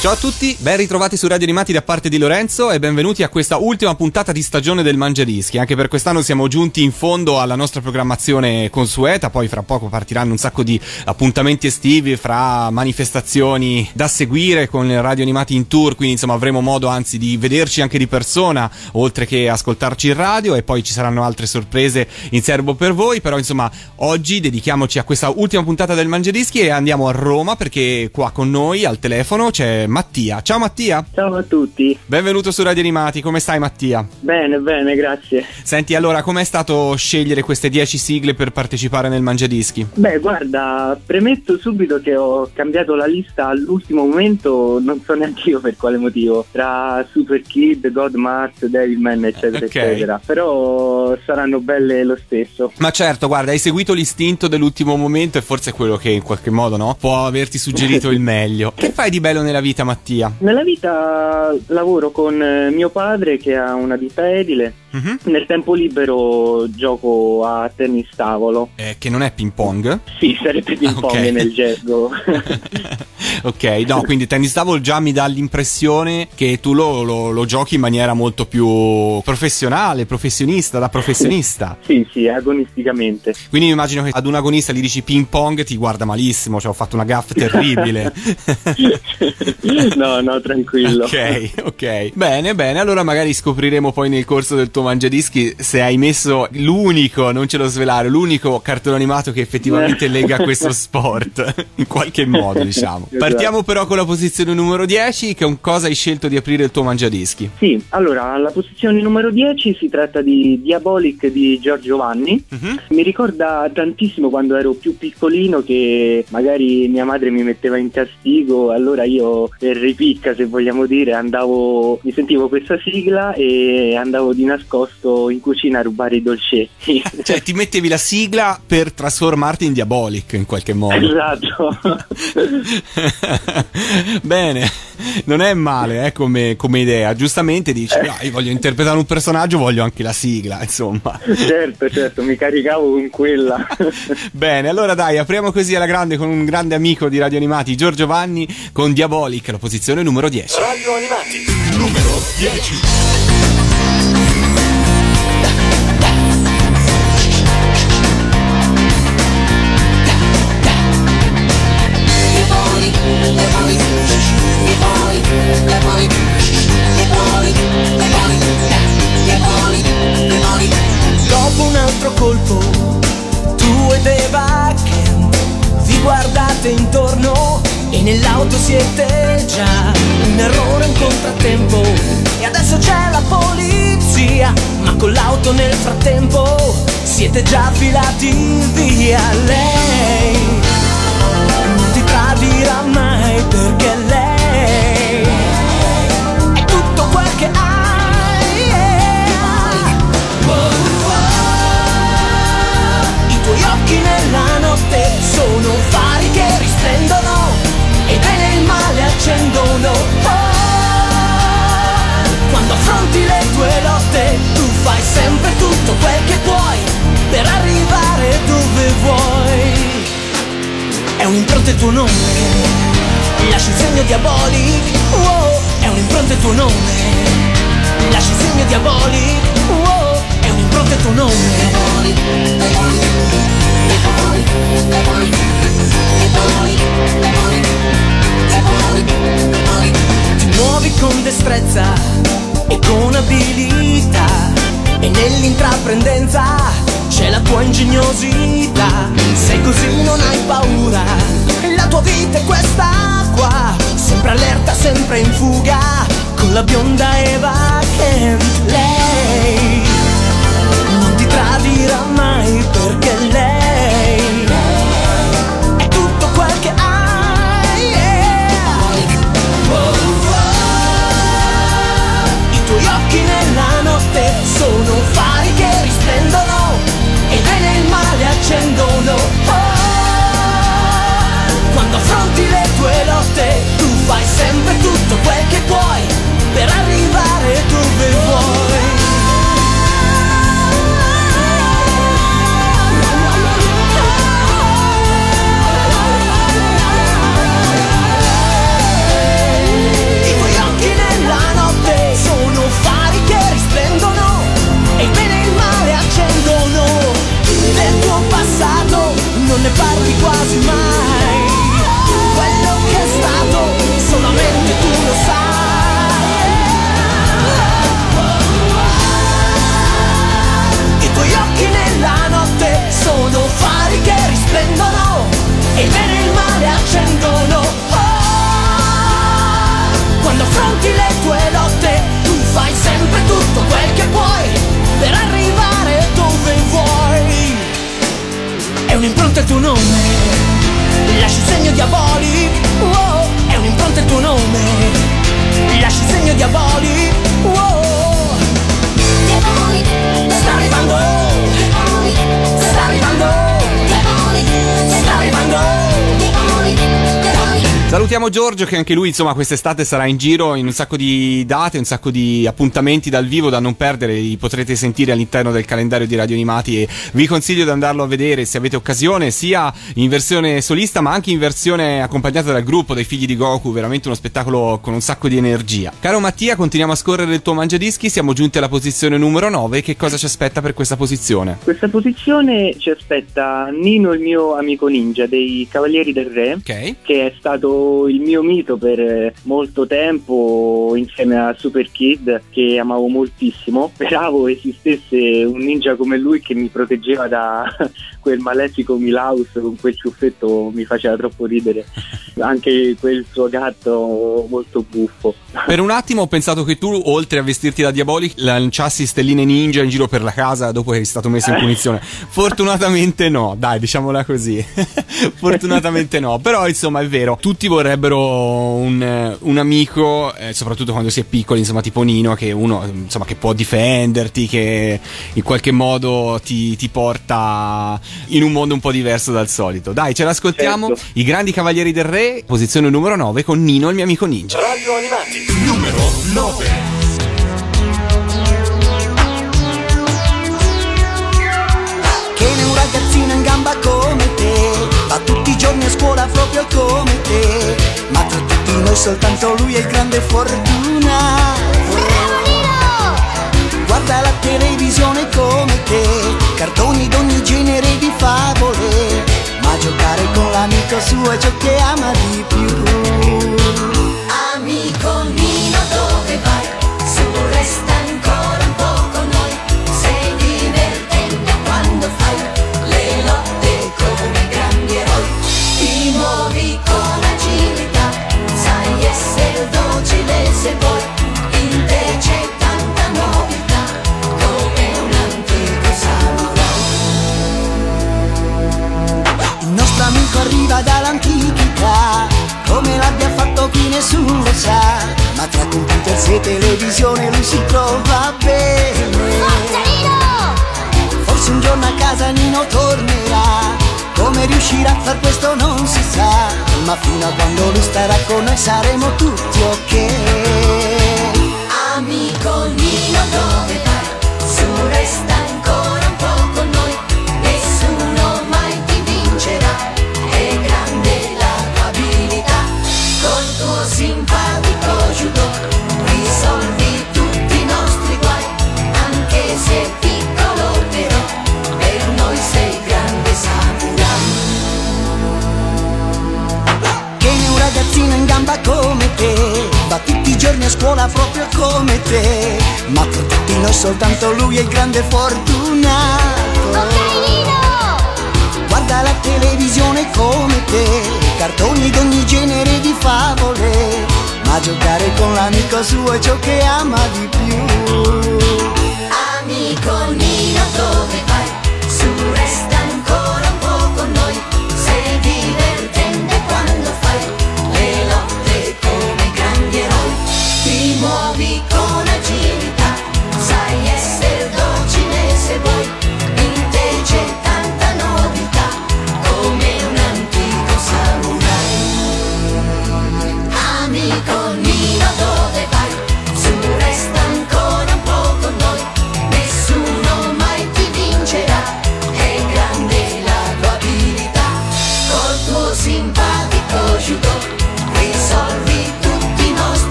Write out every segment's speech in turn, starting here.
Ciao a tutti, ben ritrovati su Radio Animati da parte di Lorenzo e benvenuti a questa ultima puntata di stagione del Mangiadischi. Anche per quest'anno siamo giunti in fondo alla nostra programmazione consueta, poi fra poco partiranno un sacco di appuntamenti estivi fra manifestazioni da seguire con Radio Animati in tour, quindi insomma avremo modo anzi di vederci anche di persona oltre che ascoltarci in radio, e poi ci saranno altre sorprese in serbo per voi, però insomma oggi dedichiamoci a questa ultima puntata del Mangiadischi e andiamo a Roma perché qua con noi al telefono c'è Mattia. Ciao Mattia. Ciao a tutti. Benvenuto su Radio Animati, come stai Mattia? Bene, bene, grazie. Senti, allora, com'è stato scegliere queste 10 sigle per partecipare nel Mangiadischi? Beh, guarda, premetto subito che ho cambiato la lista all'ultimo momento, non so neanche io per quale motivo, tra Super Kid, God Mark, Devilman, eccetera, okay, eccetera, però saranno belle lo stesso. Ma certo, guarda, hai seguito l'istinto dell'ultimo momento e forse è quello che in qualche modo, no, può averti suggerito il meglio. Che fai di bello nella vita, Mattia? Nella vita lavoro con mio padre che ha una ditta edile. Mm-hmm. Nel tempo libero gioco a tennis tavolo. Che non è ping pong? Sì, sarebbe ping pong, okay, nel gergo. Ok, no, quindi tennis tavolo già mi dà l'impressione che tu lo giochi in maniera molto più professionale, professionista, da professionista. Sì, sì, agonisticamente. Quindi immagino che ad un agonista gli dici ping pong, ti guarda malissimo, cioè ho fatto una gaffe terribile. No, tranquillo. Ok. Bene, allora magari scopriremo poi nel corso del tuo Mangiadischi se hai messo l'unico, non ce lo svelare, l'unico cartone animato che effettivamente lega questo sport, in qualche modo, diciamo. Partiamo però con la posizione numero 10, che con cosa hai scelto di aprire il tuo Mangiadischi? Sì, allora, la posizione numero 10 si tratta di Diabolik di Giorgio Vanni. Mm-hmm. Mi ricorda tantissimo quando ero più piccolino, che magari mia madre mi metteva in castigo, allora io per ripicca, se vogliamo dire, mi sentivo questa sigla e andavo di nascosto in cucina a rubare i dolcetti. Cioè ti mettevi la sigla per trasformarti in Diabolik in qualche modo. Esatto. Bene, non è male come idea. Giustamente dici, no, io voglio interpretare un personaggio, voglio anche la sigla, insomma. Certo, mi caricavo con quella. Bene, allora dai, apriamo così alla grande con un grande amico di Radio Animati, Giorgio Vanni, con Diabolik, la posizione numero 10. Radio Animati, numero 10. Dopo un altro colpo, tu ed Eva Ken, vi guardate intorno e nell'auto siete già. Un errore, un contrattempo, e adesso c'è la polizia, ma con l'auto nel frattempo siete già filati via. Lei non ti tradirà mai, perché lei è tutto quel che ha. I tuoi occhi nella notte sono fari che risplendono e bene e il male accendono. Oh, quando affronti le tue lotte tu fai sempre tutto quel che puoi per arrivare dove vuoi. È un'impronta il tuo nome che lascia il segno diabolico. Oh, è un'impronta il tuo nome, lascia il segno diabolico. Oh, è un'impronta il tuo nome. Ti muovi con destrezza e con abilità, e nell'intraprendenza c'è la tua ingegnosità. Sei così, non hai paura, la tua vita è questa qua, sempre allerta, sempre in fuga, con la bionda Eva Kent. Lei tradirà mai, perché lei è tutto quel che hai. Yeah. Oh, oh. I tuoi occhi nella notte sono fari che risplendono del tuo passato non ne parli quasi mai. Quello che è stato solamente tu lo sai. I tuoi occhi nella notte sono fari che risplendono e il bene e il male accendono. Oh, quando affronti le tue lotte tu fai sempre tutto quel che puoi per arrivare dove vuoi. È un'impronta il tuo nome, lasci il segno Diabolik, wow. È un'impronta il tuo nome, lasci il segno Diabolik, wow. Diabolik, sta arrivando, Diabolik, sta arrivando, Diabolik, sta arrivando, Diabolik, Diabolik. Salutiamo Giorgio che anche lui insomma quest'estate sarà in giro in un sacco di date, un sacco di appuntamenti dal vivo da non perdere, li potrete sentire all'interno del calendario di Radio Animati e vi consiglio di andarlo a vedere se avete occasione, sia in versione solista ma anche in versione accompagnata dal gruppo dei figli di Goku, veramente uno spettacolo con un sacco di energia. Caro Mattia, continuiamo a scorrere il tuo Mangiadischi, siamo giunti alla posizione numero 9, che cosa ci aspetta per questa posizione? Questa posizione ci aspetta Nino il mio amico ninja dei Cavalieri del Re, okay, che è stato il mio mito per molto tempo insieme a Super Kid, che amavo moltissimo. Speravo esistesse un ninja come lui che mi proteggeva da quel malefico Milaus, con quel ciuffetto mi faceva troppo ridere, anche quel suo gatto molto buffo. Per un attimo ho pensato che tu, oltre a vestirti da Diabolik, lanciassi stelline ninja in giro per la casa dopo che eri stato messo in punizione. Fortunatamente no, dai, diciamola così. Fortunatamente no, però insomma è vero, tutti vorrebbero un amico, soprattutto quando si è piccoli, insomma, tipo Nino, che uno insomma che può difenderti, che in qualche modo ti porta in un mondo un po' diverso dal solito. Dai, ce l'ascoltiamo, certo. I grandi Cavalieri del Re, posizione numero 9 con Nino il mio amico ninja. Radio Animati numero 9. Che un ragazzino in gamba come te va tutti i giorni a scuola proprio come te, ma tra tutti noi soltanto lui è il grande fortuna. Bravo Nino! Guarda la televisione come te, cartoni d'ogni genere di favole, ma giocare con l'amico suo è ciò che ama di più. Amico Nino dove vai? Se tu resta ancora un po' con noi, sei divertente quando fai muovi con agilità, sai essere docile se vuoi, in te c'è tanta novità, come un antico samurai. Il nostro amico arriva dall'antichità, come l'abbia fatto chi nessuno lo sa, ma tra computer e televisione lui si trova bene. Forza Nino! Forse un giorno a casa Nino tornerà, come riuscirà a far questo non si sa, ma fino a quando lui starà con noi saremo tutti ok. Amico Nino dove vai? Su resta ancora un po' con noi, nessuno mai ti vincerà, è grande la tua abilità, col tuo simpatico judo risolvi tutti i nostri guai, anche se piccolo però per noi sei grande samurai. Ragazzino in gamba come te, va tutti i giorni a scuola proprio come te, ma tra tutti noi soltanto lui è il grande fortunato. Ok Nino! Guarda la televisione come te, cartoni d'ogni genere di favole, ma giocare con l'amico suo è ciò che ama di più. Amico Nino dove vai? Su resta ancora un po' con noi, sei divertente quando fai come grandi eroi, ti muovi con agilità, sai essere docile se vuoi, in te c'è tanta novità, come un antico samurai. Amico Nino dove vai? Su resta ancora un po' con noi, nessuno mai ti vince.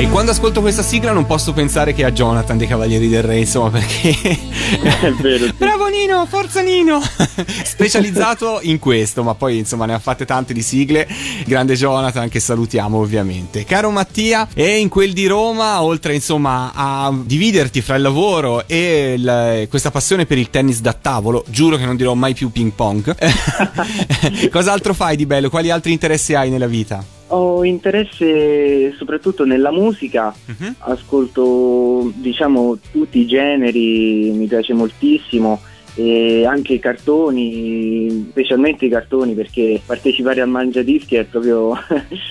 E quando ascolto questa sigla non posso pensare che a Jonathan dei Cavalieri del Re, insomma, perché è vero, sì. Bravo Nino, forza Nino, specializzato in questo, ma poi insomma ne ha fatte tante di sigle, grande Jonathan, che salutiamo ovviamente. Caro Mattia, e in quel di Roma, oltre insomma a dividerti fra il lavoro e questa passione per il tennis da tavolo, giuro che non dirò mai più ping pong, cos'altro fai di bello? Quali altri interessi hai nella vita? Ho interesse soprattutto nella musica, ascolto diciamo tutti i generi, mi piace moltissimo, e anche i cartoni, specialmente i cartoni, perché partecipare al Mangiadischi è proprio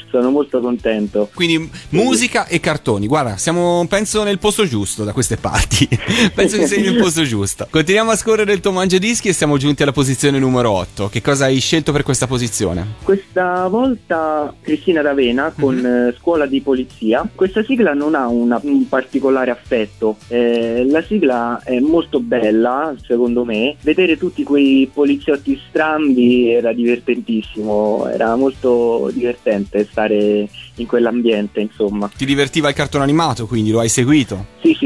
sono molto contento. Quindi musica e cartoni, guarda, siamo penso nel posto giusto da queste parti. Penso che sei nel posto giusto. Continuiamo a scorrere il tuo Mangiadischi e siamo giunti alla posizione numero 8. Che cosa hai scelto per questa posizione? Questa volta Cristina D'Avena con Scuola di Polizia. Questa sigla non ha un particolare affetto, la sigla è molto bella, secondo me. Vedere tutti quei poliziotti strambi era divertentissimo, era molto divertente stare in quell'ambiente, insomma. Ti divertiva il cartone animato, quindi lo hai seguito? Sì,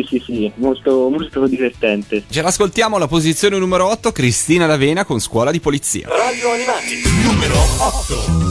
molto, molto divertente. Ce l'ascoltiamo alla posizione numero 8, Cristina D'Avena con Scuola di Polizia. Radio Animati, numero 8.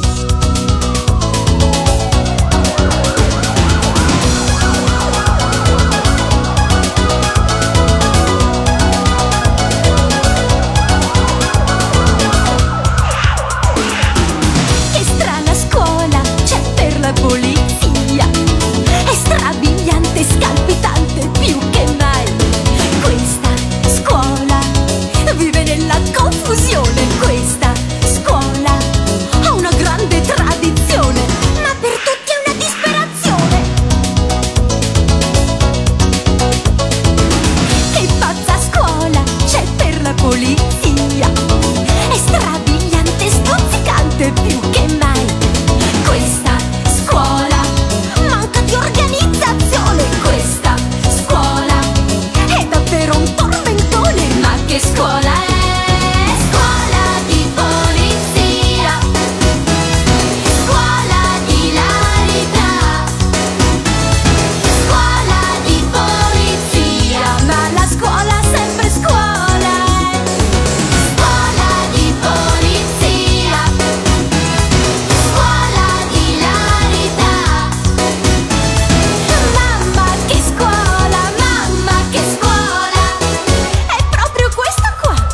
Qua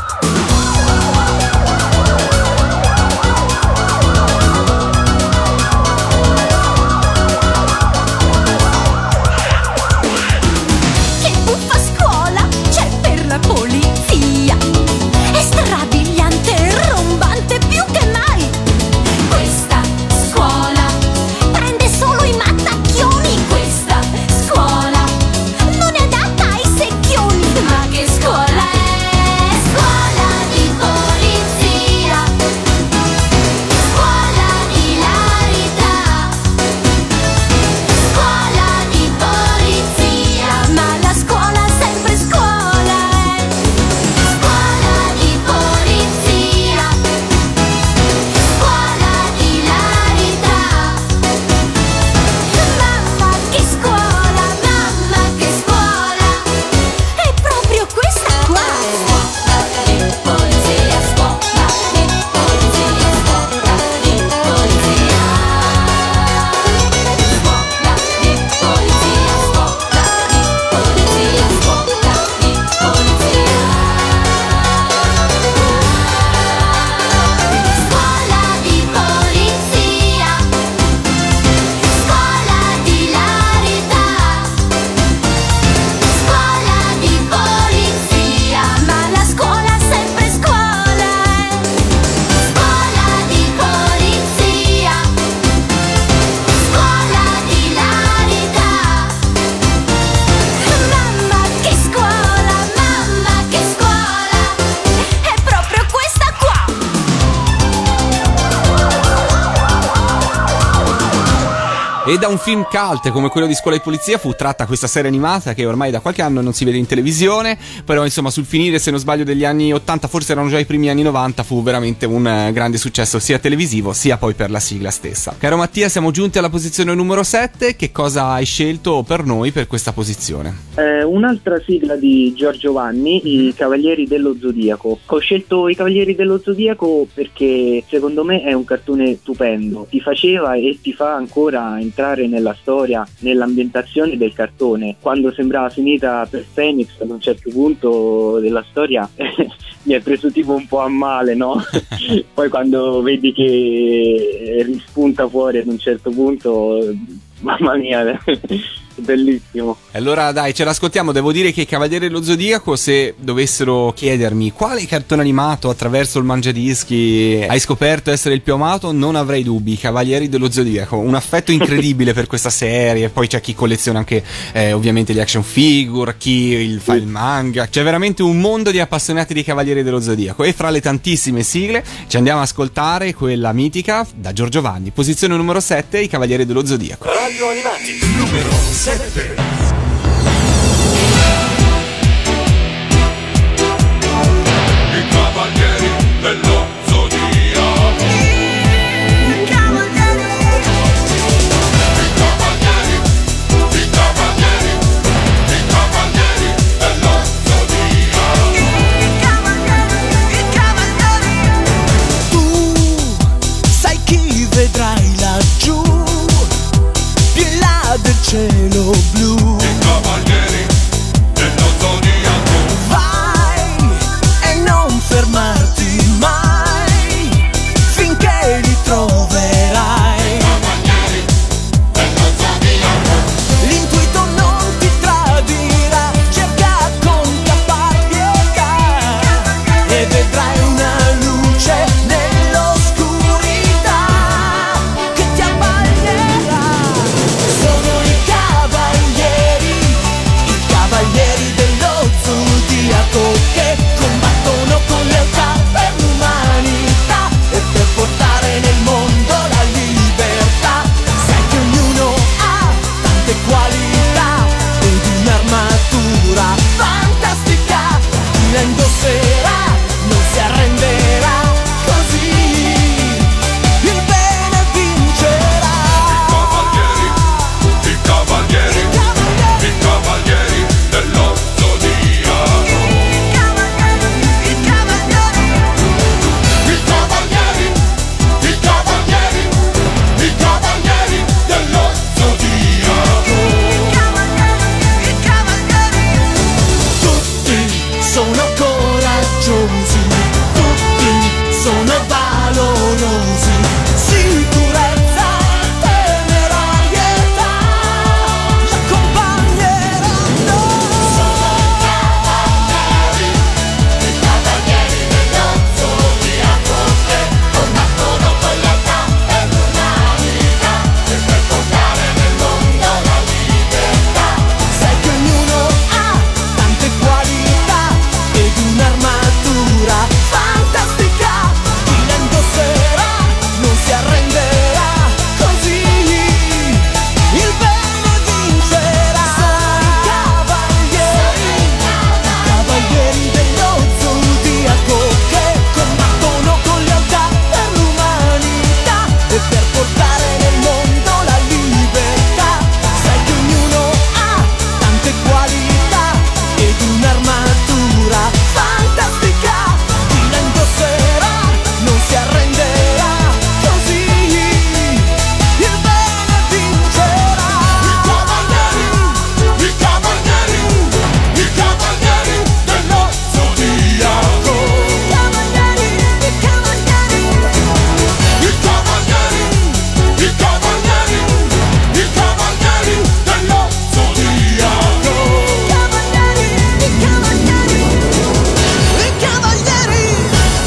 E da un film cult come quello di Scuola di Polizia fu tratta questa serie animata che ormai da qualche anno non si vede in televisione, però insomma sul finire, se non sbaglio, degli anni 80, forse erano già i primi anni 90, fu veramente un grande successo sia televisivo sia poi per la sigla stessa. Caro Mattia, siamo giunti alla posizione numero 7, che cosa hai scelto per noi per questa posizione? Un'altra sigla di Giorgio Vanni, I Cavalieri dello Zodiaco. Ho scelto I Cavalieri dello Zodiaco perché secondo me è un cartone stupendo, ti faceva e ti fa ancora entrare nella storia, nell'ambientazione del cartone. Quando sembrava finita per Phoenix, ad un certo punto della storia mi è preso tipo un po' a male, no? Poi quando vedi che rispunta fuori ad un certo punto, mamma mia, bellissimo. Allora dai, ce l'ascoltiamo. Devo dire che Cavaliere dello Zodiaco, se dovessero chiedermi quale cartone animato attraverso il Mangiadischi hai scoperto essere il più amato, non avrei dubbi, Cavalieri dello Zodiaco. Un affetto incredibile per questa serie. Poi c'è chi colleziona anche ovviamente gli action figure, chi fa il manga. C'è veramente un mondo di appassionati di Cavalieri dello Zodiaco. E fra le tantissime sigle ci andiamo ad ascoltare quella mitica da Giorgio Vanni. Posizione numero 7, I Cavalieri dello Zodiaco. Radio Animati numero 7. Cielo blu.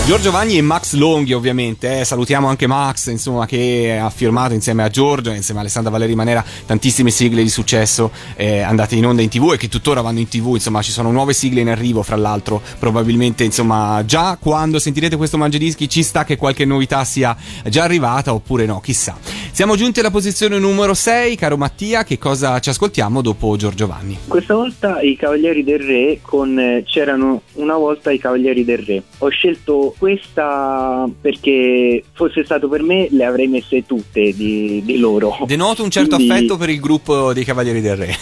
Giorgio Vanni e Max Longhi, ovviamente. Salutiamo anche Max, insomma, che ha firmato insieme a Giorgio e insieme a Alessandra Valeri Manera tantissime sigle di successo andate in onda in TV e che tuttora vanno in TV. Insomma, ci sono nuove sigle in arrivo, fra l'altro, probabilmente, insomma, già quando sentirete questo Mangiadischi ci sta che qualche novità sia già arrivata, oppure no, chissà. Siamo giunti alla posizione numero 6, caro Mattia, che cosa ci ascoltiamo dopo Giorgio Vanni? Questa volta i Cavalieri del Re con C'erano una volta i Cavalieri del Re. Ho scelto questa perché, fosse stato per me, le avrei messe tutte di loro. Denoto un certo affetto per il gruppo dei Cavalieri del Re.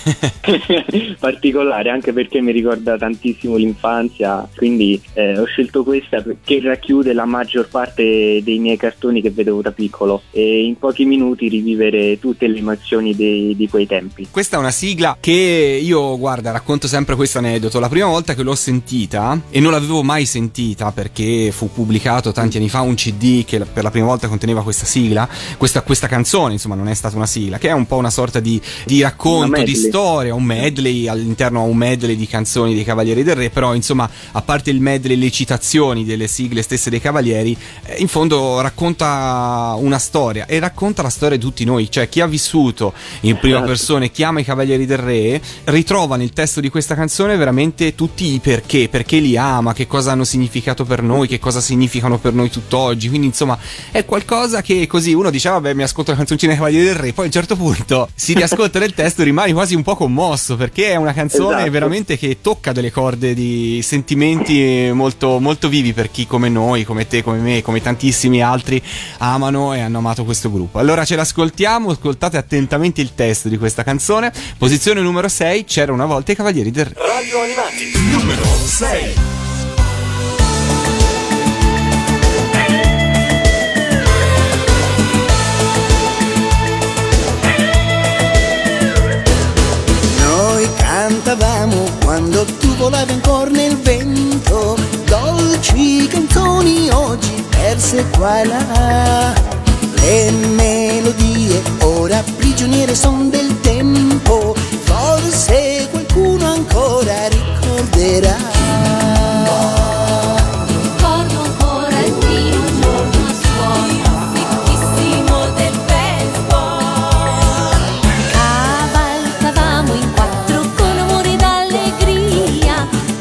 Particolare, anche perché mi ricorda tantissimo l'infanzia, quindi ho scelto questa perché racchiude la maggior parte dei miei cartoni che vedevo da piccolo e in pochi minuti rivivere tutte le emozioni di quei tempi. Questa è una sigla che io, guarda, racconto sempre questo aneddoto. La prima volta che l'ho sentita, e non l'avevo mai sentita perché fu pubblicato tanti anni fa un CD che per la prima volta conteneva questa sigla, questa canzone, insomma, non è stata una sigla, che è un po' una sorta di racconto di storia, un medley, all'interno a un medley di canzoni dei Cavalieri del Re, però insomma, a parte il medley, le citazioni delle sigle stesse dei Cavalieri, in fondo racconta una storia e racconta la storia di tutti noi, cioè chi ha vissuto in prima persona e chi ama i Cavalieri del Re ritrova nel testo di questa canzone veramente tutti i perché li ama, che cosa hanno significato per noi, che cosa significano per noi tutt'oggi. Quindi insomma è qualcosa che così uno dice vabbè, mi ascolto la canzoncina dei Cavalieri del Re, poi a un certo punto si riascolta nel testo e rimani quasi un po' commosso, perché è una canzone veramente che tocca delle corde di sentimenti molto, molto vivi per chi come noi, come te, come me, come tantissimi altri amano e hanno amato questo gruppo. Allora ce l'ascoltiamo, ascoltate attentamente il testo di questa canzone. Posizione numero 6, C'era una volta i Cavalieri del Re. Radio Animati numero 6. Cantavamo quando tu volavi ancora nel vento, dolci canzoni oggi perse qua e là. Le melodie ora prigioniere son del tempo, forse qualcuno ancora ricorderà. Ricordo ancora il mio giorno suono fittissimo del baseball. Cavalcavamo in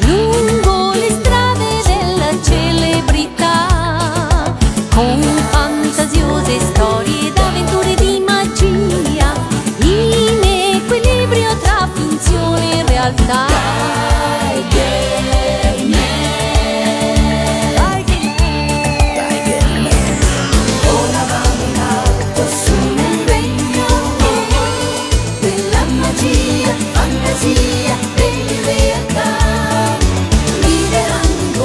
lungo le strade della celebrità, con fantasiose storie d'avventure di magia, in equilibrio tra finzione e realtà. Volavamo in alto su un regno della magia, fantasia e realtà. Go!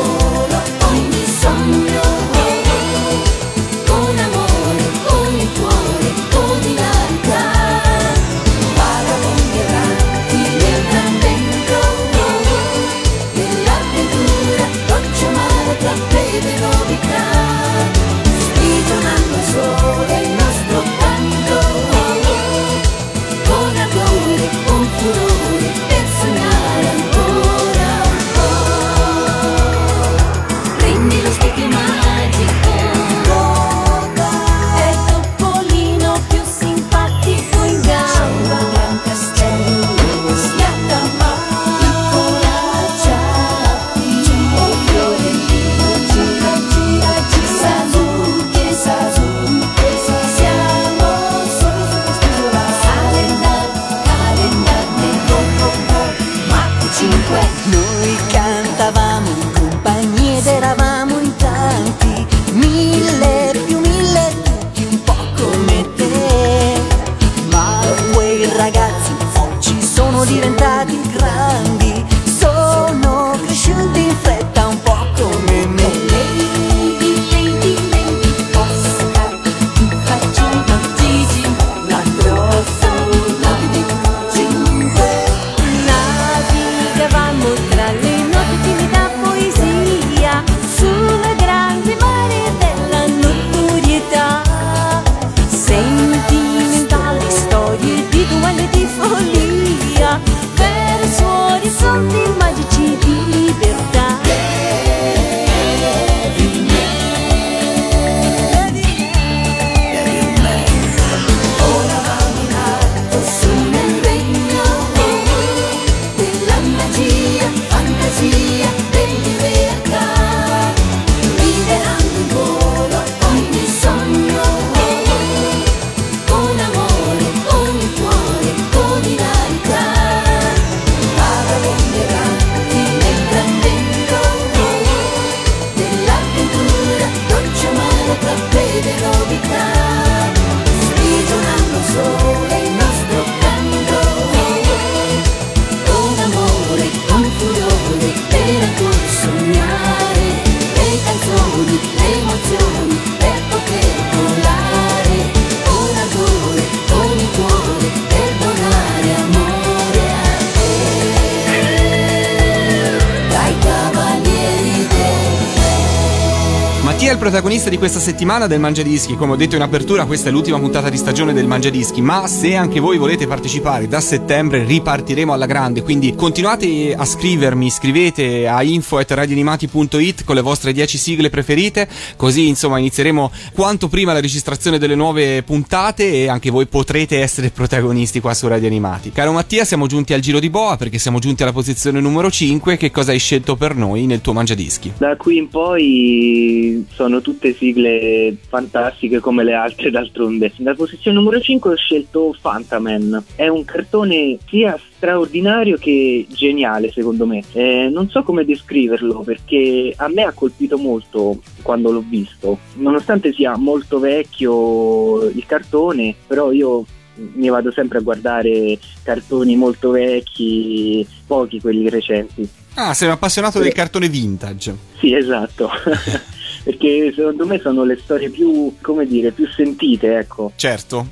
sogni, le emozioni per poter volare, con ardore, con il cuore, per donare amore a te, dai Cavalieri del Re. Mattia è il protagonista di questa settimana del Mangiadischi. Come ho detto in apertura, questa è l'ultima puntata di stagione del Mangiadischi, ma se anche voi volete partecipare, da settembre ripartiremo alla grande, quindi continuate a scrivermi, scrivete a info@radioanimati.it con le vostre 10 sigle preferite, così insomma inizieremo quanto prima la registrazione delle nuove puntate e anche voi potrete essere protagonisti qua su Radio Animati. Caro Mattia, siamo giunti al giro di boa, perché siamo giunti alla posizione numero 5. Che cosa hai scelto per noi nel tuo Mangiadischi? Da qui in poi sono tutte sigle fantastiche come le altre, d'altronde. Dalla posizione numero 5 ho scelto Fantaman. È un cartone sia straordinario che geniale, secondo me. Non so come descriverlo, perché a me ha colpito molto quando l'ho visto. Nonostante sia molto vecchio il cartone, però io mi vado sempre a guardare cartoni molto vecchi, pochi quelli recenti. Ah, sei un appassionato del cartone vintage. Sì, esatto. Perché secondo me sono le storie più, come dire, più sentite, ecco. Certo.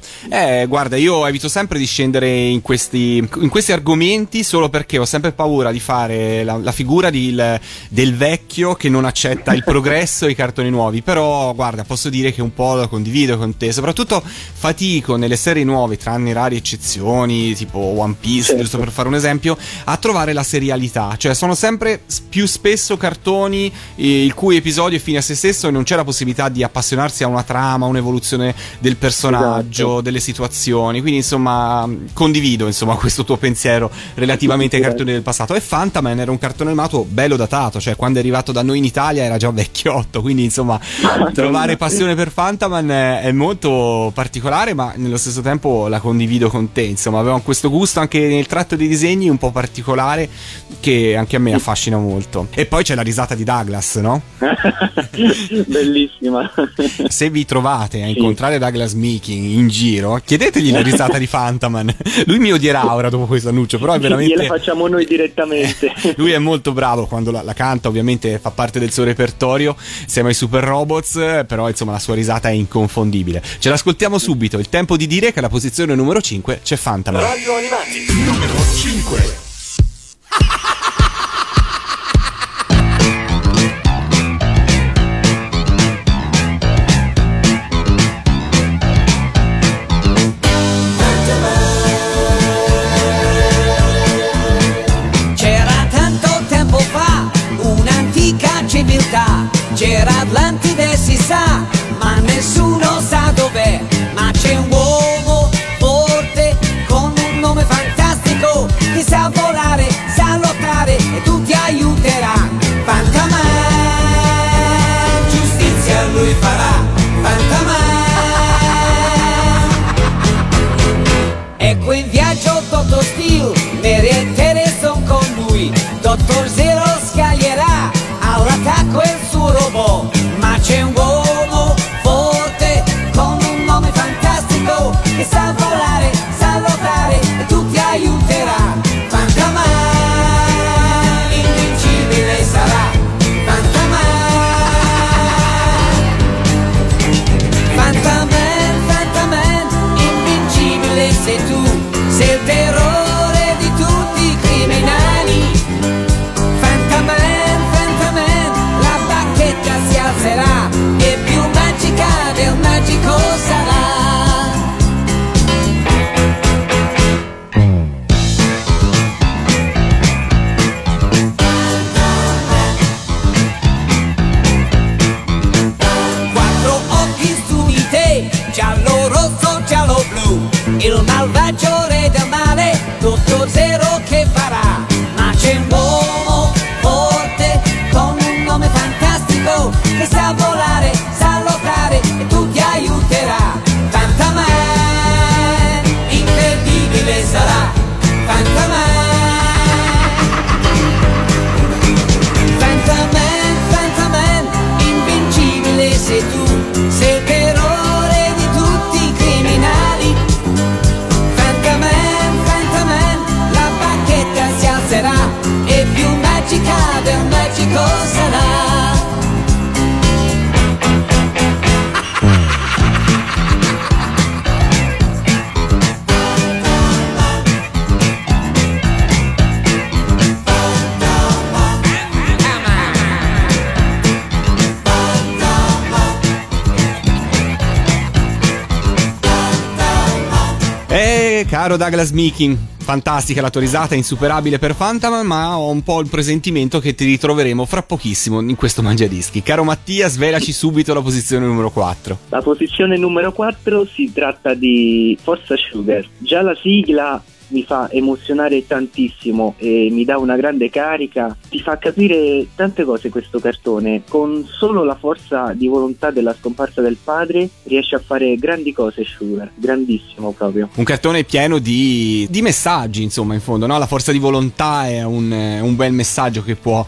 Guarda, io evito sempre di scendere in questi argomenti, solo perché ho sempre paura di fare la figura del vecchio che non accetta il progresso e i cartoni nuovi. Però guarda, posso dire che un po' lo condivido con te. Soprattutto fatico nelle serie nuove, tranne rare eccezioni tipo One Piece, certo, giusto per fare un esempio, a trovare la serialità. Cioè sono sempre più spesso cartoni il cui episodio è fine a se stesso e non c'è la possibilità di appassionarsi a una trama, un'evoluzione del personaggio, esatto, delle situazioni. Quindi insomma condivido insomma questo tuo pensiero relativamente ai cartoni del passato. E Fantaman era un cartone animato bello datato, cioè quando è arrivato da noi in Italia era già vecchiotto, quindi insomma trovare passione per Fantaman è molto particolare, ma nello stesso tempo la condivido con te. Insomma avevamo questo gusto anche nel tratto dei disegni un po' particolare che anche a me affascina molto. E poi c'è la risata di Douglas, no? Bellissima. Se vi trovate a incontrare Douglas Mickey in giro, chiedetegli la risata di Fantaman. Lui mi odierà ora dopo questo annuncio, però è veramente... Gliela facciamo noi direttamente. Lui è molto bravo quando la canta, ovviamente fa parte del suo repertorio, siamo ai Super Robots, però insomma la sua risata è inconfondibile. Ce l'ascoltiamo subito. Il tempo di dire che alla posizione numero 5 c'è Fantaman. Radio Animati numero 5. C'era Atlantide si sa, ma nessuno sa dov'è, ma c'è un uomo forte con un nome fantastico, che sa volare, sa lottare e tutti aiuterà. Fantaman, giustizia lui farà, Fantaman. Ecco in viaggio Dottor Steel, Mary e Tere son con lui, Dottor Zero scaglierà, ora attacco il suo robot, ma c'è un uomo forte con un nome fantastico che sa volare, sa lottare e tutti aiuterà. Fantaman, invincibile sarà, Fantaman. Fantaman, Fantaman, invincibile sei tu, sei il terrore di tutti i criminali. Sarà e più magica del magico sarà. Quattro occhi su di te, giallo, rosso, giallo, blu, il malvagio re del male, tutto zero che farà, ma c'è un uomo forte con un nome fantastico, che sa volare, sa lottare e tutti aiuterà. Fantaman, imperdibile sarà, Fantaman. Fantaman, Fantaman, invincibile sei tu, sei il terrore di tutti i criminali. Fantaman, Fantaman, la bacchetta si alzerà e più magica del magico sarà. Salve caro Douglas Mickey, fantastica la tua risata, insuperabile per Fantaman, ma ho un po' il presentimento che ti ritroveremo fra pochissimo in questo Mangiadischi. Caro Mattia, svelaci subito la posizione numero 4. La posizione numero 4 si tratta di Forza Sugar. Già la sigla mi fa emozionare tantissimo e mi dà una grande carica, ti fa capire tante cose questo cartone. Con solo la forza di volontà della scomparsa del padre riesce a fare grandi cose Sugar, grandissimo proprio. Un cartone pieno di messaggi, insomma, in fondo, no? La forza di volontà è un bel messaggio che può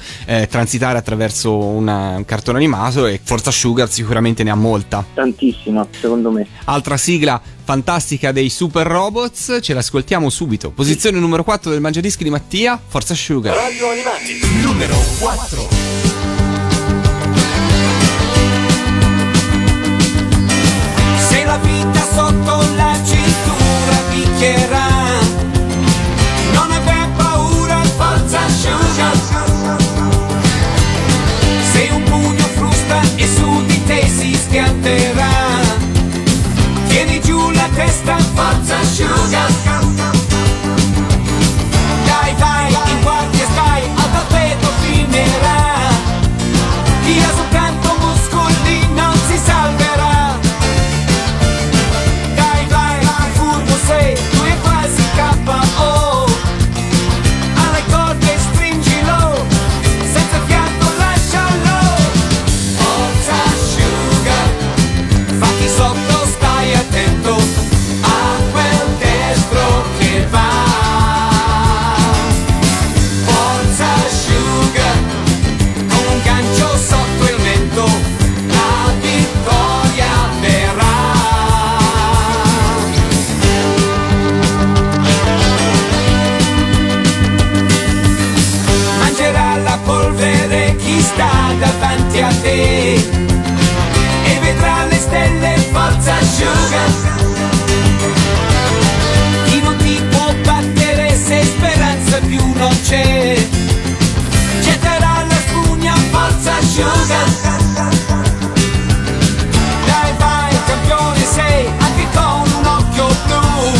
transitare attraverso un cartone animato, e Forza Sugar sicuramente ne ha molta. Tantissima, secondo me. Altra sigla fantastica dei Super Robots, ce l'ascoltiamo subito. Posizione numero 4 del Mangiadischi di Mattia, Forza Sugar. Radio Animati, numero 4. Se la vita sotto la cintura picchierà, non aver paura, Forza Sugar. Se un pugno frusta e su di te si schianterà, tieni giù la testa, Forza Sugar. Dai, dai, in guardia stai, al tappeto finirà. Chi ha soltanto muscoli non si salverà. Dai, dai, furbo sei, tu è quasi KO. Alle corde stringilo, senza fiato lascialo. Forza Sugar, fatti sotto. Davanti a te e vedrà le stelle, Forza Sugar. Chi non ti può battere se speranza più non c'è, getterà la spugna, Forza Sugar. Dai, vai, campione sei, anche con un occhio blu.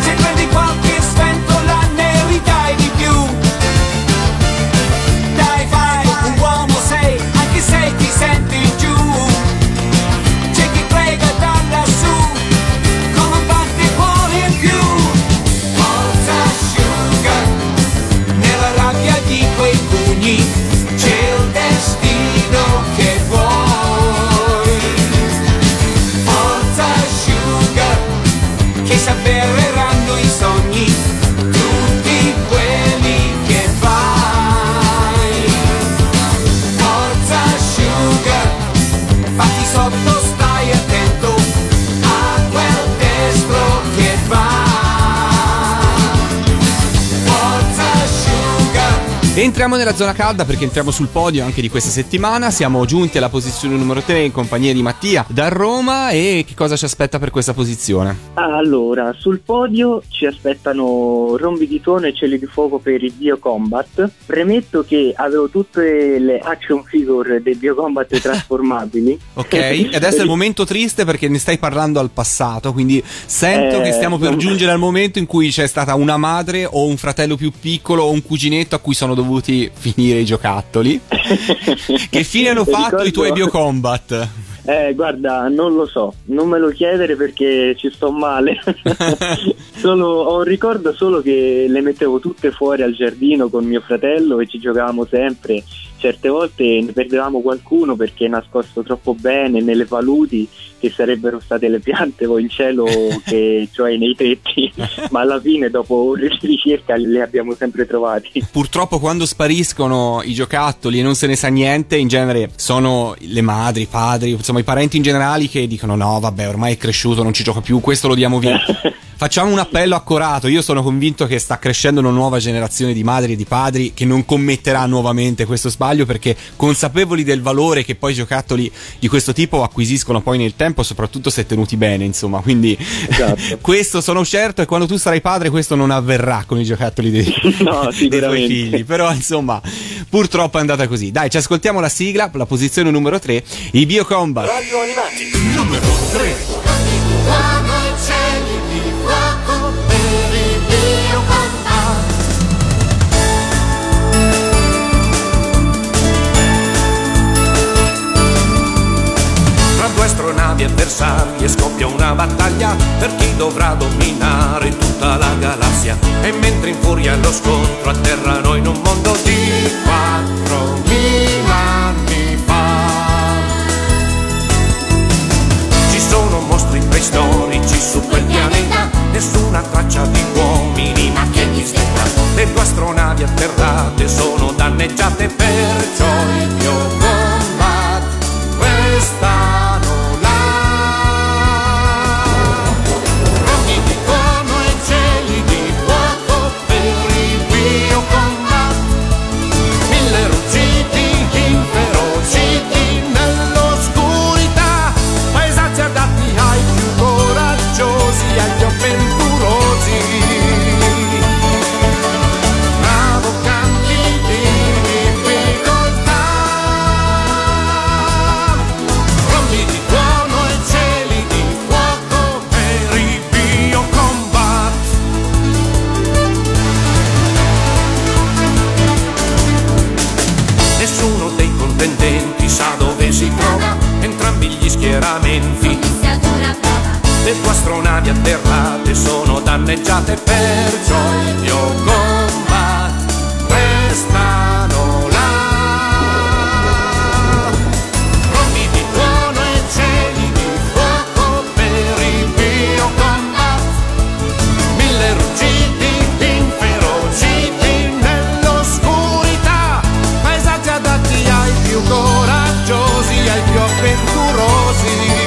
Se prendi qualche sventola ne ridai di più. Se ti senti giù, c'è chi prega da lassù, come batte cuore in più. Forza Sugar, nella rabbia di quei pugni c'è il destino che vuoi. Forza Sugar, che s'avvereranno i sogni. Entriamo nella zona calda perché entriamo sul podio anche di questa settimana. Siamo giunti alla posizione numero 3 in compagnia di Mattia da Roma. E che cosa ci aspetta per questa posizione? Allora, sul podio ci aspettano Rombi di Tuono e Cieli di Fuoco per il Bio Combat. Premetto che avevo tutte le action figure del Bio Combat trasformabili. Ok, e adesso è il momento triste perché ne stai parlando al passato, quindi sento che stiamo per giungere al momento in cui c'è stata una madre o un fratello più piccolo o un cuginetto a cui sono dovuti finire i giocattoli. Che fine hanno fatto i tuoi Bio Combat? Guarda, non lo so, non me lo chiedere perché ci sto male. Ho un ricordo solo che le mettevo tutte fuori al giardino con mio fratello e ci giocavamo sempre. Certe volte ne perdevamo qualcuno perché è nascosto troppo bene nelle paludi, che sarebbero state le piante o il cielo, che cioè nei tetti, ma alla fine dopo ricerca le abbiamo sempre trovati. Purtroppo quando spariscono i giocattoli e non se ne sa niente, in genere sono le madri, i padri, insomma i parenti in generale che dicono no vabbè ormai è cresciuto, non ci gioca più, questo lo diamo via. Facciamo un appello accorato, io sono convinto che sta crescendo una nuova generazione di madri e di padri che non commetterà nuovamente questo sbaglio, perché consapevoli del valore che poi giocattoli di questo tipo acquisiscono poi nel tempo, soprattutto se tenuti bene, insomma, quindi esatto. Questo sono certo, e quando tu sarai padre questo non avverrà con i giocattoli dei tuoi figli, però insomma purtroppo è andata così. Dai, ci ascoltiamo la sigla, la posizione numero 3, i Bio Combat. Radio Animati numero 3. Fuoco, cieli di fuoco, di avversari e scoppia una battaglia per chi dovrà dominare tutta la galassia. E mentre in furia lo scontro atterrano in un mondo di 4000 anni fa. Ci sono mostri preistorici su quel pianeta, nessuna traccia di uomini ma che gli stecca. Le due astronavi atterrate sono danneggiate, perciò il Bio Combat questa. Le tue astronavi atterrate sono danneggiate, perciò il Bio Combat restano là. Roghi di tuono e cieli di fuoco per il Bio Combat, 1000 ruggiti inferociti nell'oscurità, paesaggi adatti ai più coraggiosi, ai più avventurosi.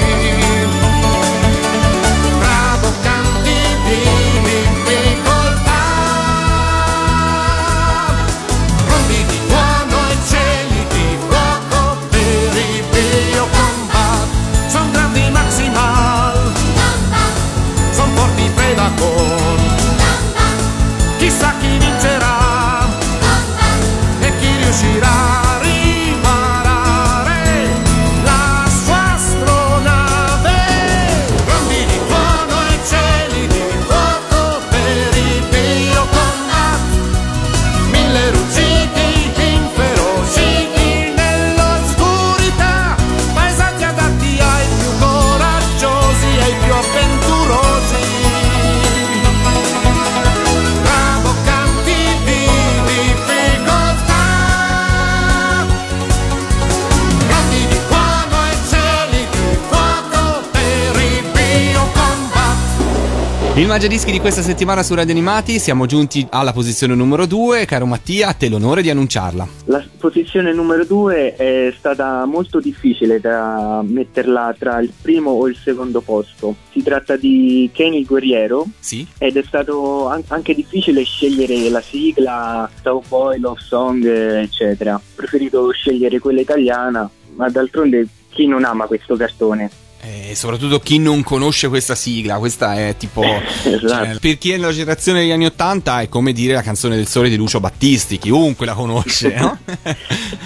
Il Mangiadischi di questa settimana su Radio Animati, siamo giunti alla posizione numero 2, caro Mattia, a te l'onore di annunciarla. La posizione numero 2 è stata molto difficile da metterla tra il primo o il secondo posto. Si tratta di Kenny il Guerriero, sì. Ed è stato anche difficile scegliere la sigla, Cowboy, Love Song, eccetera. Ho preferito scegliere quella italiana, ma d'altronde chi non ama questo cartone? E soprattutto chi non conosce questa sigla, questa è tipo esatto. Cioè, per chi è nella generazione degli anni 80 è come dire la canzone del sole di Lucio Battisti, chiunque la conosce, no?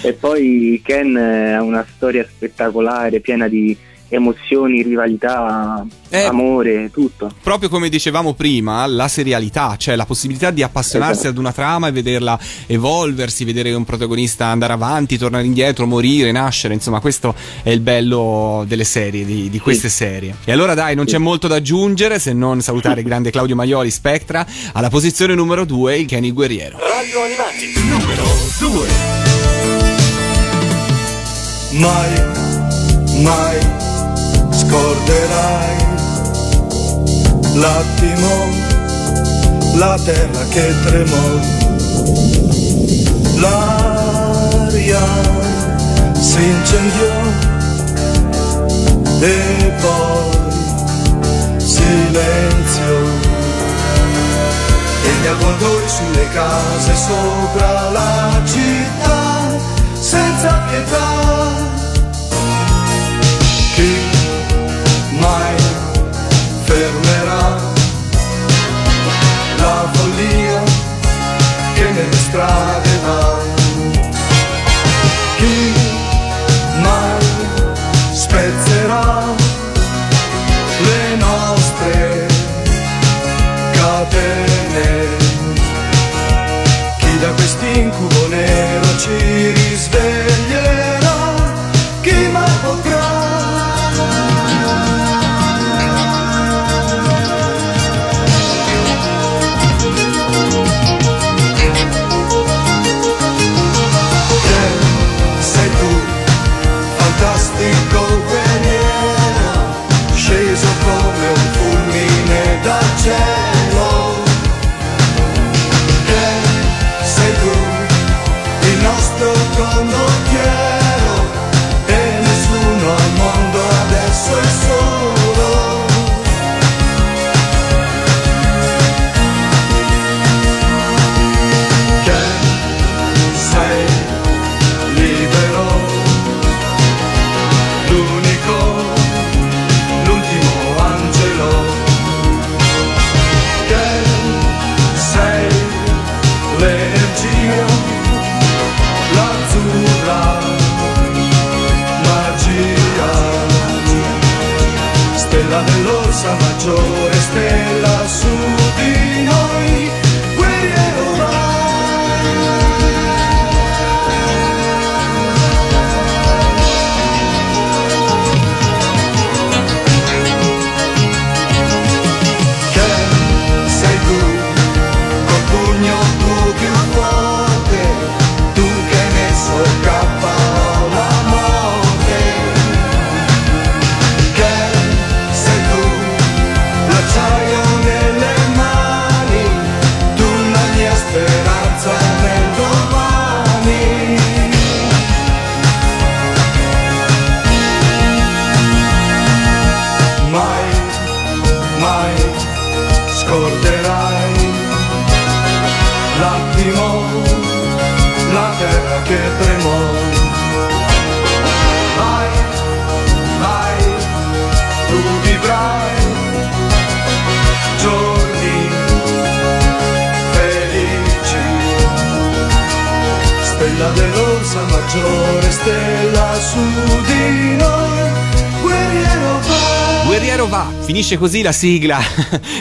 E poi Ken ha una storia spettacolare, piena di emozioni, rivalità, amore, tutto. Proprio come dicevamo prima, la serialità, cioè la possibilità di appassionarsi, esatto, ad una trama e vederla evolversi, vedere un protagonista andare avanti, tornare indietro, morire, nascere, insomma questo è il bello delle serie, di queste sì, serie. E allora dai, non sì, c'è molto da aggiungere se non salutare il grande Claudio Maioli, Spectra, alla posizione numero 2, il Kenny Guerriero. Radio Animati, numero 2. Mai scorderai l'attimo, la terra che tremò, l'aria si incendiò e poi silenzio, e gli avvoltoi sulle case sopra la città senza pietà. Chi mai fermerà la follia che nelle strade va? Chi mai spezzerà le nostre catene? Chi da quest'incubo nero ci risveglierà di convenienza, sceso come un fulmine dal cielo. Che sei tu, il nostro condottiero, e nessuno al mondo adesso è solo. Dell'orsa maggiore, stella su di noi, guerriero vai. Che sei tu, col pugno tu più forte, tu che hai messo KO la morte. Che tremò, mai, mai tu vivrai giorni felici, stella dell'orsa maggiore, stella su di noi, guerriero va. Guerriero va, finisce così la sigla,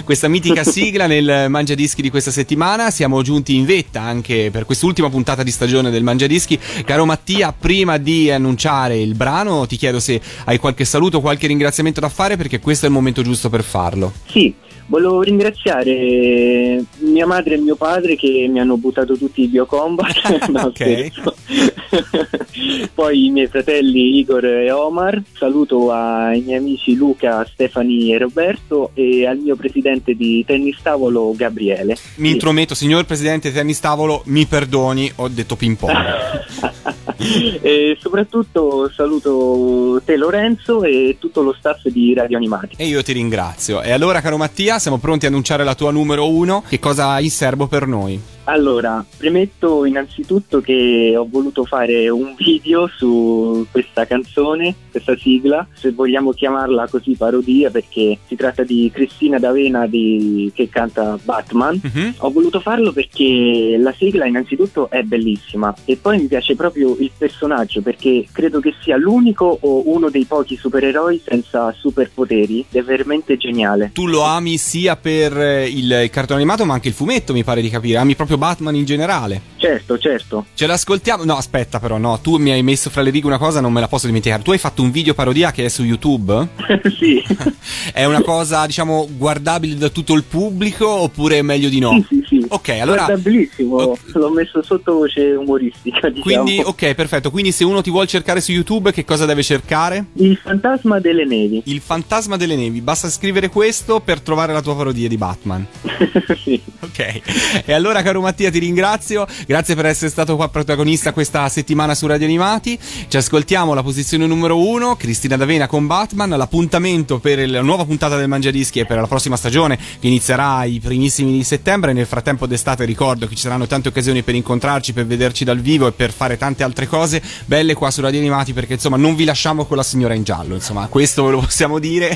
questa mitica sigla nel Mangiadischi di questa settimana. Siamo giunti in vetta anche per quest'ultima puntata di stagione del Mangiadischi. Caro Mattia, prima di annunciare il brano ti chiedo se hai qualche saluto, qualche ringraziamento da fare, perché questo è il momento giusto per farlo. Sì, volevo ringraziare mia madre e mio padre che mi hanno buttato tutti i Bio Combat. No, Okay. scherzo. Poi i miei fratelli Igor e Omar, saluto ai miei amici Luca, Stefani e Roberto, e al mio presidente di tennis tavolo Gabriele. Mi intrometto, signor presidente di tennis tavolo, mi perdoni, ho detto ping pong. E soprattutto saluto te Lorenzo e tutto lo staff di Radio Animati. E io ti ringrazio. E allora, caro Mattia, siamo pronti a annunciare la tua numero uno. Che cosa hai in serbo per noi? Allora, premetto innanzitutto che ho voluto fare un video su questa canzone, questa sigla, se vogliamo chiamarla così, parodia, perché si tratta di Cristina D'Avena che canta Batman. Ho voluto farlo perché la sigla innanzitutto è bellissima e poi mi piace proprio il personaggio, perché credo che sia l'unico o uno dei pochi supereroi senza superpoteri. È veramente geniale. Tu lo ami sia per il cartone animato ma anche il fumetto, mi pare di capire, ami proprio Batman in generale. Certo, certo. Ce l'ascoltiamo. No, aspetta però, no, tu mi hai messo fra le righe una cosa, non me la posso dimenticare. Tu hai fatto un video parodia che è su YouTube? Sì. È una cosa, diciamo, guardabile da tutto il pubblico oppure è meglio di no? Sì, sì, sì. Ok, allora guardabilissimo. L'ho messo sottovoce umoristica, diciamo. Quindi, ok, perfetto. Quindi se uno ti vuol cercare su YouTube, che cosa deve cercare? Il Fantasma delle Nevi. Il Fantasma delle Nevi. Basta scrivere questo per trovare la tua parodia di Batman. Sì. Ok. E allora, caro Mattia, ti ringrazio, grazie per essere stato qua protagonista questa settimana su Radio Animati. Ci ascoltiamo la posizione numero uno, Cristina D'Avena con Batman. L'appuntamento per la nuova puntata del Mangiadischi e per la prossima stagione, che inizierà i primissimi di settembre. Nel frattempo d'estate ricordo che ci saranno tante occasioni per incontrarci, per vederci dal vivo e per fare tante altre cose belle qua su Radio Animati, perché insomma non vi lasciamo con la signora in giallo, insomma questo ve lo possiamo dire.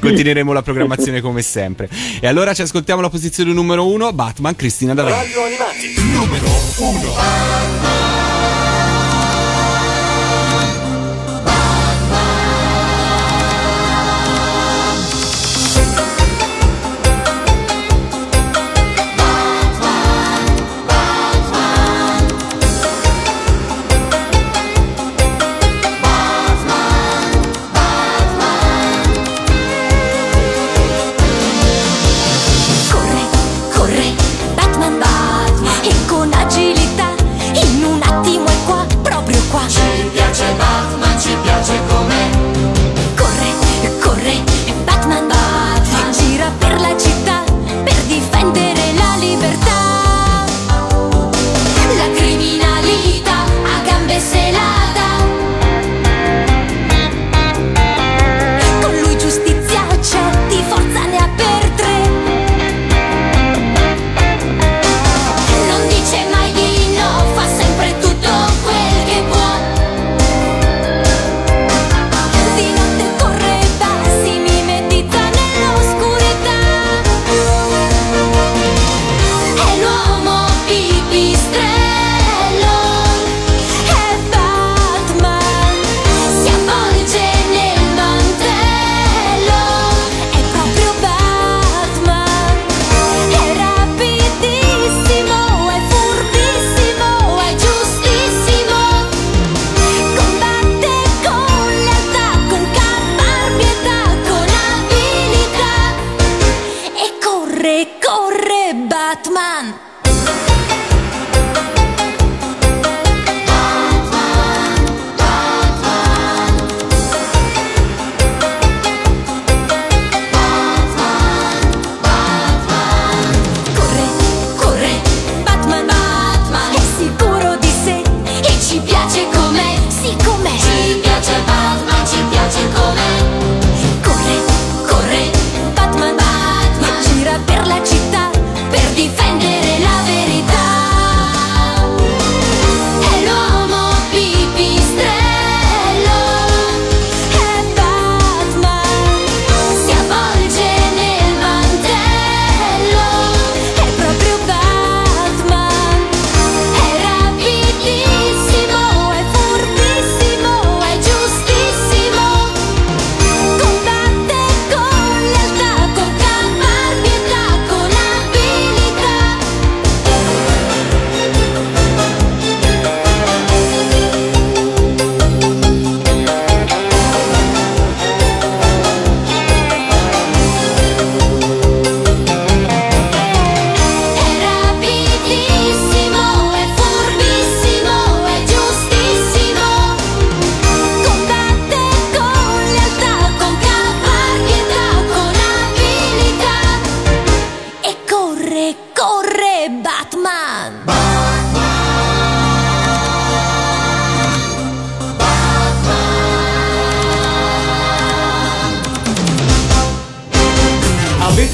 Continueremo la programmazione come sempre. E allora ci ascoltiamo la posizione numero uno, Batman, Cristina D'Avena. Radio Animati numero uno. Corre, Batman va, e con agilità in un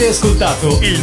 Avete ascoltato il